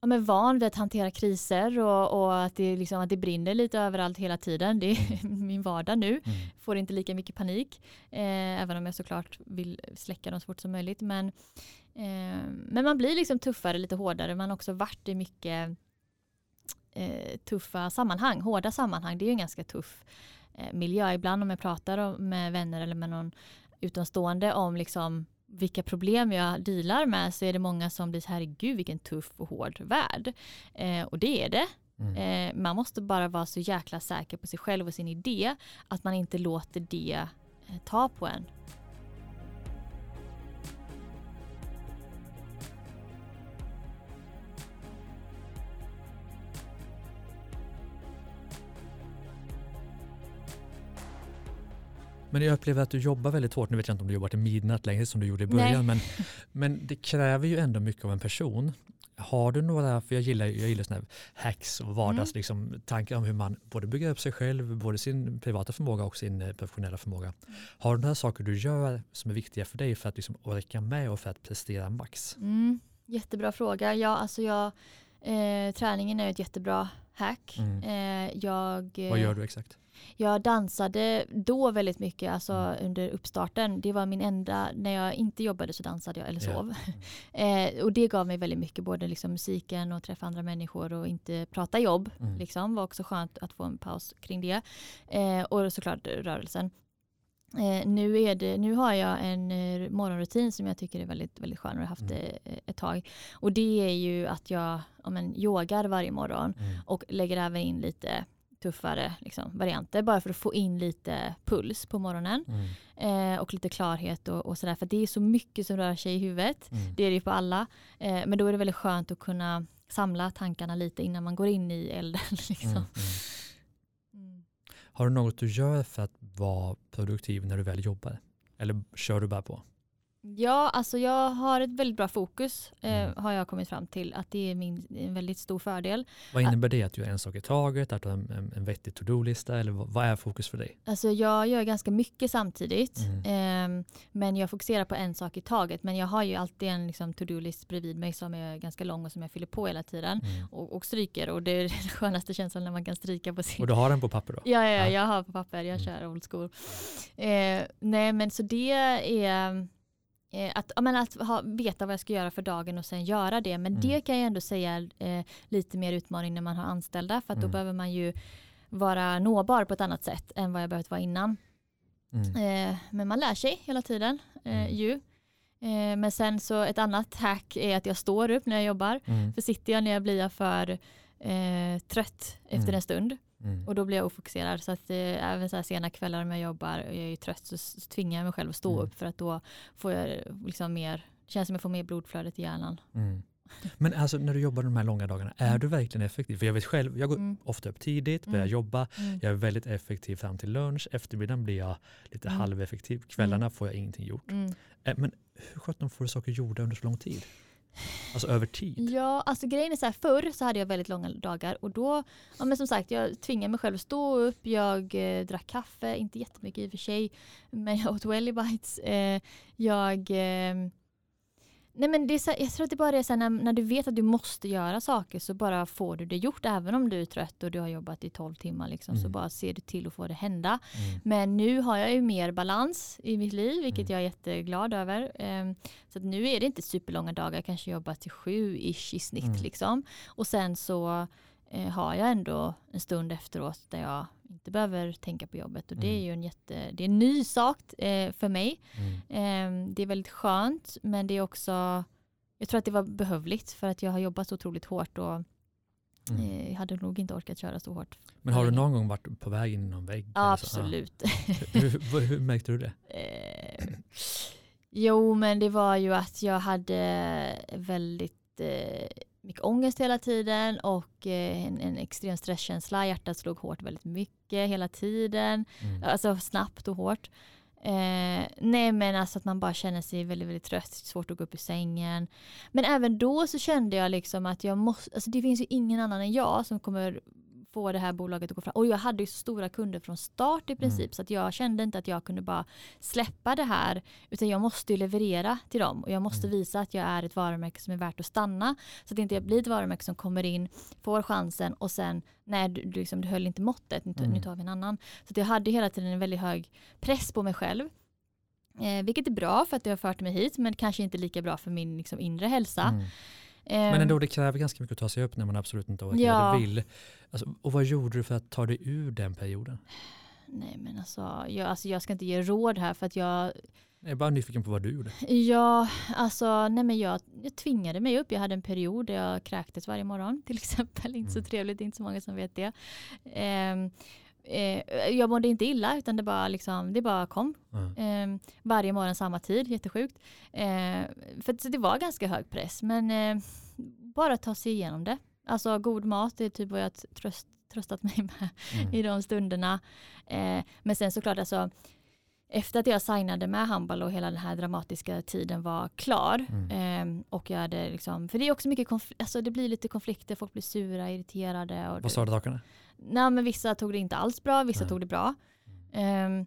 ja, men van vid att hantera kriser och att, det liksom, att det brinner lite överallt hela tiden. Det är min vardag nu. Får inte lika mycket panik. Även om jag såklart vill släcka dem så fort som möjligt. Men man blir liksom tuffare, lite hårdare. Man har också varit i mycket tuffa sammanhang, hårda sammanhang. Det är ju en ganska tuff miljö. Ibland om jag pratar med vänner eller med någon utomstående om liksom vilka problem jag dealar med, så är det många som blir så här, herregud vilken tuff och hård värld. Och det är det. Man måste bara vara så jäkla säker på sig själv och sin idé att man inte låter det ta på en. Men jag upplever att du jobbar väldigt hårt. Nu vet jag inte om du jobbar till midnatt längre som du gjorde i början. Men det kräver ju ändå mycket av en person. Har du några, för jag gillar såna här hacks och vardags, liksom, tankar om hur man både bygger upp sig själv, både sin privata förmåga och sin professionella förmåga. Har du några saker du gör som är viktiga för dig för att liksom orka med och för att prestera max? Jättebra fråga. Träningen är ett jättebra hack. Vad gör du exakt? Jag dansade då väldigt mycket, under uppstarten. Det var min enda, när jag inte jobbade så dansade jag eller sov. Och det gav mig väldigt mycket, både liksom musiken och träffa andra människor och inte prata jobb. Liksom. Var också skönt att få en paus kring det. Och såklart rörelsen. Nu har jag en morgonrutin som jag tycker är väldigt, väldigt skön och har haft ett tag. Och det är ju att jag yogar varje morgon och lägger även in lite tuffare liksom, varianter, bara för att få in lite puls på morgonen och lite klarhet och sådär, för det är så mycket som rör sig i huvudet. Det är det ju på alla, men då är det väldigt skönt att kunna samla tankarna lite innan man går in i elden liksom. Har du något du gör för att vara produktiv när du väl jobbar? Eller kör du bara på? Ja, alltså jag har ett väldigt bra fokus, har jag kommit fram till. Att det är en väldigt stor fördel. Vad innebär det, att du gör en sak i taget? Att du har en vettig to-do-lista? Eller vad är fokus för dig? Alltså jag gör ganska mycket samtidigt. Men jag fokuserar på en sak i taget. Men jag har ju alltid en liksom, to-do-list bredvid mig som är ganska lång och som jag fyller på hela tiden. Och stryker. Och det är den skönaste känslan när man kan stryka på sin... Och du har den på papper då? Ja. Jag har på papper. Jag kör old school. Nej, men så det är... Att veta vad jag ska göra för dagen och sen göra det. Men det kan jag ändå säga lite mer utmaning när man har anställda. För att då behöver man ju vara nåbar på ett annat sätt än vad jag behövt vara innan. Men man lär sig hela tiden ju. Men sen så ett annat hack är att jag står upp när jag jobbar. För sitter jag ner blir jag för trött efter en stund. Och då blir jag ofokuserad, så att även så här sena kvällar om jag jobbar och jag är trött, så tvingar jag mig själv att stå upp, för att då får jag liksom mer, känns som jag får mer blodflödet i hjärnan. Men alltså när du jobbar de här långa dagarna, är du verkligen effektiv? För jag vet själv, jag går ofta upp tidigt, börjar jobba, jag är väldigt effektiv fram till lunch, eftermiddagen blir jag lite halveffektiv, kvällarna får jag ingenting gjort. Men hur sjutton får du saker gjorda under så lång tid? Alltså över tid. Ja, alltså grejen är så här, förr så hade jag väldigt långa dagar och då, ja men som sagt, jag tvingade mig själv att stå upp, jag drack kaffe, inte jättemycket i och för sig, men jag åt Wellybites. Nej men det är så, jag tror att det bara är så här, när du vet att du måste göra saker, så bara får du det gjort, även om du är trött och du har jobbat i 12 timmar liksom, så bara ser du till att få det hända. Men nu har jag ju mer balans i mitt liv, vilket jag är jätteglad över. Så att nu är det inte superlånga dagar, jag kanske jobbar till 7-ish i snitt liksom. Och sen så har jag ändå en stund efteråt där jag inte behöver tänka på jobbet, och det är ju det är en ny sak för mig. Det är väldigt skönt, men det är också, jag tror att det var behövligt för att jag har jobbat så otroligt hårt och jag hade nog inte orkat köra så hårt. Men har du någon gång varit på väg in i någon vägg? Ja, absolut. Hur märkte du det? Jo, men det var ju att jag hade väldigt mycket ångest hela tiden och en extrem stresskänsla. Hjärtat slog hårt väldigt mycket hela tiden. Alltså snabbt och hårt. Nej men alltså att man bara känner sig väldigt, väldigt trött. Svårt att gå upp i sängen. Men även då så kände jag liksom att jag måste, alltså det finns ju ingen annan än jag som kommer få det här bolaget att gå fram. Och jag hade ju stora kunder från start i princip. Mm. Så att jag kände inte att jag kunde bara släppa det här. Utan jag måste ju leverera till dem. Och jag måste visa att jag är ett varumärke som är värt att stanna. Så att inte jag blir ett varumärke som kommer in, får chansen. Och sen, nej, du höll inte måttet. Nu tar vi en annan. Så att jag hade hela tiden en väldigt hög press på mig själv. Vilket är bra för att det har fört mig hit. Men kanske inte lika bra för min liksom, inre hälsa. Mm. Men ändå, det kräver ganska mycket att ta sig upp när man absolut inte orkar eller vill. Alltså, och vad gjorde du för att ta dig ur den perioden? Nej, men jag ska inte ge råd här för att jag är bara nyfiken på vad du gjorde. Ja, alltså, nej, men jag tvingade mig upp. Jag hade en period där jag kräktes varje morgon till exempel. Inte så trevligt, inte så många som vet det. Jag mådde inte illa utan det bara kom. Varje morgon samma tid, jättesjukt. För det var ganska hög press, men bara ta sig igenom det. Alltså god mat är typ vad jag tröstat mig med i de stunderna. Men sen såklart alltså, efter att jag signade med Humble och hela den här dramatiska tiden var klar. Och jag hade liksom, för det är också mycket alltså det blir lite konflikter, folk blir sura, irriterade. Och vad sa du takarna? Nej, men vissa tog det inte alls bra, vissa tog det bra. Men,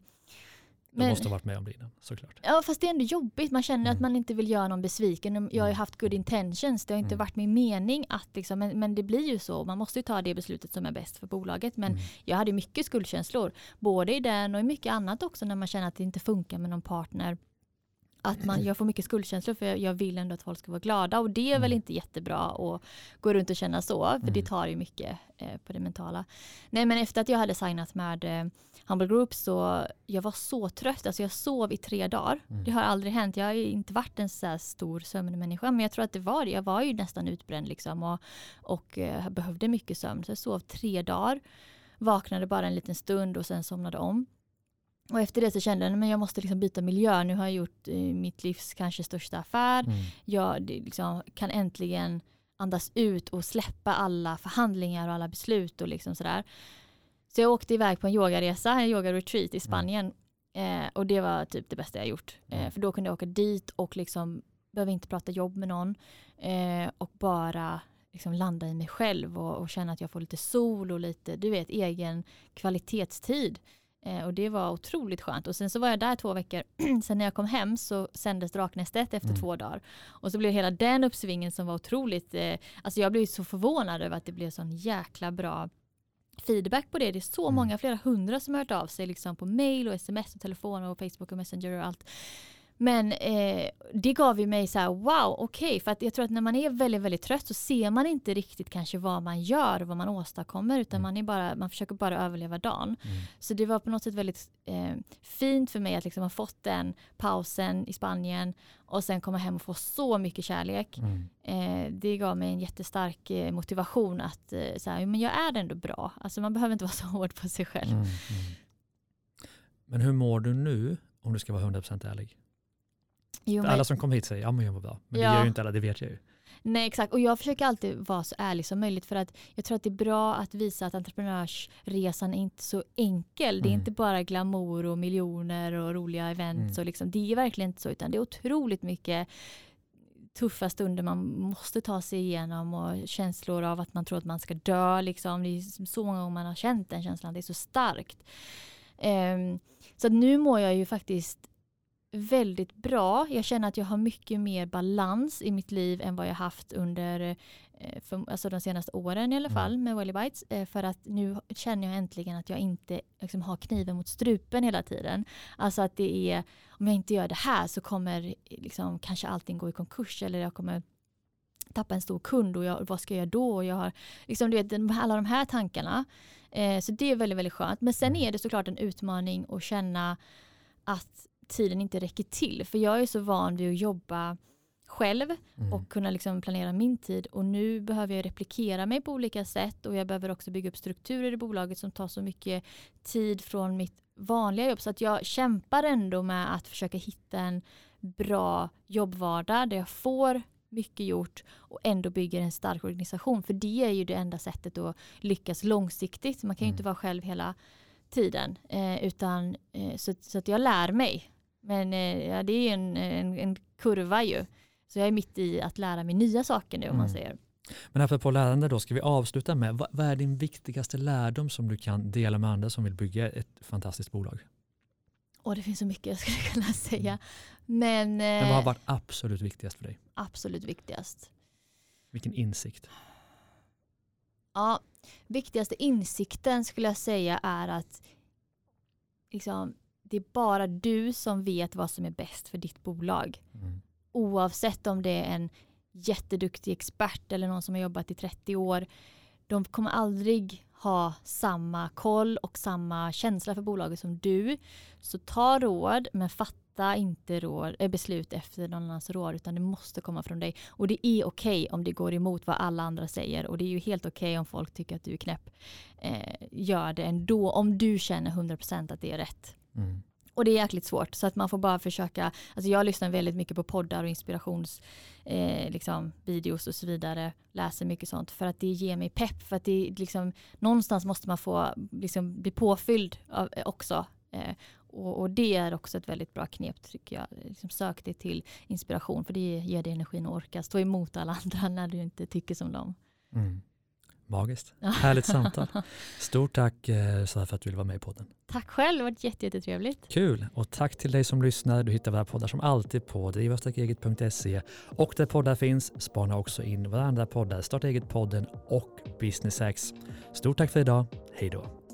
de måste ha varit med om det innan, såklart. Ja, fast det är ändå jobbigt. Man känner att man inte vill göra någon besviken. Jag har ju haft good intentions. Det har inte varit min mening att liksom, men det blir ju så. Man måste ju ta det beslutet som är bäst för bolaget. Men jag hade mycket skuldkänslor. Både i den och i mycket annat också när man känner att det inte funkar med någon partner. Att jag får mycket skuldkänslor för jag vill ändå att folk ska vara glada. Och det är väl inte jättebra att gå runt och känna så. För det tar ju mycket på det mentala. Nej, men efter att jag hade signat med Humble Group så jag var så trött. Alltså jag sov i 3 dagar. Det har aldrig hänt. Jag har ju inte varit en så här stor sömnmänniska. Men jag tror att det var det. Jag var ju nästan utbränd liksom. Och behövde mycket sömn. Så jag sov 3 dagar. Vaknade bara en liten stund och sen somnade om. Och efter det så kände jag att jag måste liksom byta miljö. Nu har jag gjort mitt livs kanske största affär. Jag liksom kan äntligen andas ut och släppa alla förhandlingar och alla beslut. Och liksom sådär. Så jag åkte iväg på en yogaresa, en yogaretreat i Spanien. Och det var typ det bästa jag gjort. För då kunde jag åka dit och liksom behöva inte prata jobb med någon. Och bara liksom landa i mig själv och känna att jag får lite sol och lite egen kvalitetstid. Och det var otroligt skönt. Och sen så var jag där 2 veckor. Sen när jag kom hem så sändes Draknästet efter 2 dagar. Och så blev hela den uppsvingen som var otroligt... Alltså jag blev så förvånad över att det blev sån jäkla bra feedback på det. Det är så många, flera hundra som har hört av sig liksom på mail och sms och telefon och Facebook och Messenger och allt. Men det gav ju mig så här, wow, okej. För att jag tror att när man är väldigt, väldigt trött så ser man inte riktigt kanske vad man gör och vad man åstadkommer. Utan man försöker bara överleva dagen. Så det var på något sätt väldigt fint för mig att liksom ha fått den pausen i Spanien. Och sen komma hem och få så mycket kärlek. Det gav mig en jättestark motivation att så här, men jag är ändå bra. Alltså man behöver inte vara så hård på sig själv. Men hur mår du nu om du ska vara 100% ärlig? Jo, men... Alla som kom hit säger, ja men jag var bra. Men det gör ju inte alla, det vet jag ju. Nej, exakt. Och jag försöker alltid vara så ärlig som möjligt för att jag tror att det är bra att visa att entreprenörsresan är inte så enkel. Det är inte bara glamour och miljoner och roliga events. Och liksom, det är verkligen inte så, utan det är otroligt mycket tuffa stunder man måste ta sig igenom och känslor av att man tror att man ska dö. Liksom. Det är så många gånger man har känt den känslan. Det är så starkt. Så att nu mår jag ju faktiskt väldigt bra. Jag känner att jag har mycket mer balans i mitt liv än vad jag haft under alltså de senaste åren i alla fall med Wellybites. För att nu känner jag äntligen att jag inte liksom, har kniven mot strupen hela tiden. Alltså att det är, om jag inte gör det här så kommer liksom, kanske allting gå i konkurs eller jag kommer tappa en stor kund och vad ska jag göra då? Och jag har liksom, du vet, alla de här tankarna. Så det är väldigt, väldigt skönt. Men sen är det såklart en utmaning att känna att tiden inte räcker till. För jag är så van vid att jobba själv och kunna liksom planera min tid. Och nu behöver jag replikera mig på olika sätt. Och jag behöver också bygga upp strukturer i bolaget som tar så mycket tid från mitt vanliga jobb. Så att jag kämpar ändå med att försöka hitta en bra jobbvardag där jag får mycket gjort och ändå bygger en stark organisation. För det är ju det enda sättet att lyckas långsiktigt. Man kan ju inte vara själv hela tiden. Så att jag lär mig. Men det är ju en kurva ju. Så jag är mitt i att lära mig nya saker nu om man säger. Men apropå lärande då ska vi avsluta med, vad är din viktigaste lärdom som du kan dela med andra som vill bygga ett fantastiskt bolag? Det finns så mycket jag skulle kunna säga. Men vad har varit absolut viktigast för dig? Absolut viktigast. Vilken insikt? Ja, viktigaste insikten skulle jag säga är att liksom, det är bara du som vet vad som är bäst för ditt bolag. Mm. Oavsett om det är en jätteduktig expert eller någon som har jobbat i 30 år. De kommer aldrig ha samma koll och samma känsla för bolaget som du. Så ta råd, men fatta inte beslut efter någon annans råd, utan det måste komma från dig. Och det är okej om det går emot vad alla andra säger. Och det är ju helt okej om folk tycker att du är knäpp. Gör det ändå om du känner 100% att det är rätt. Mm. Och det är jäkligt svårt, så att man får bara försöka. Alltså jag lyssnar väldigt mycket på poddar och videos och så vidare. Läser mycket sånt för att det ger mig pepp. För att det liksom, någonstans måste man få liksom, bli påfylld också. Och det är också ett väldigt bra knep tycker jag. Liksom, sök dig till inspiration, för det ger dig energin att orka. Stå emot alla andra när du inte tycker som dem. Mm. Magiskt. Härligt samtal. Stort tack Sara för att du ville vara med i podden. Tack själv, det har varit jättetrevligt. Kul, och tack till dig som lyssnar. Du hittar våra poddar som alltid på drivastakeget.se och där poddar finns. Spana också in varandra poddar, Starta eget podden och Business X. Stort tack för idag, hej då.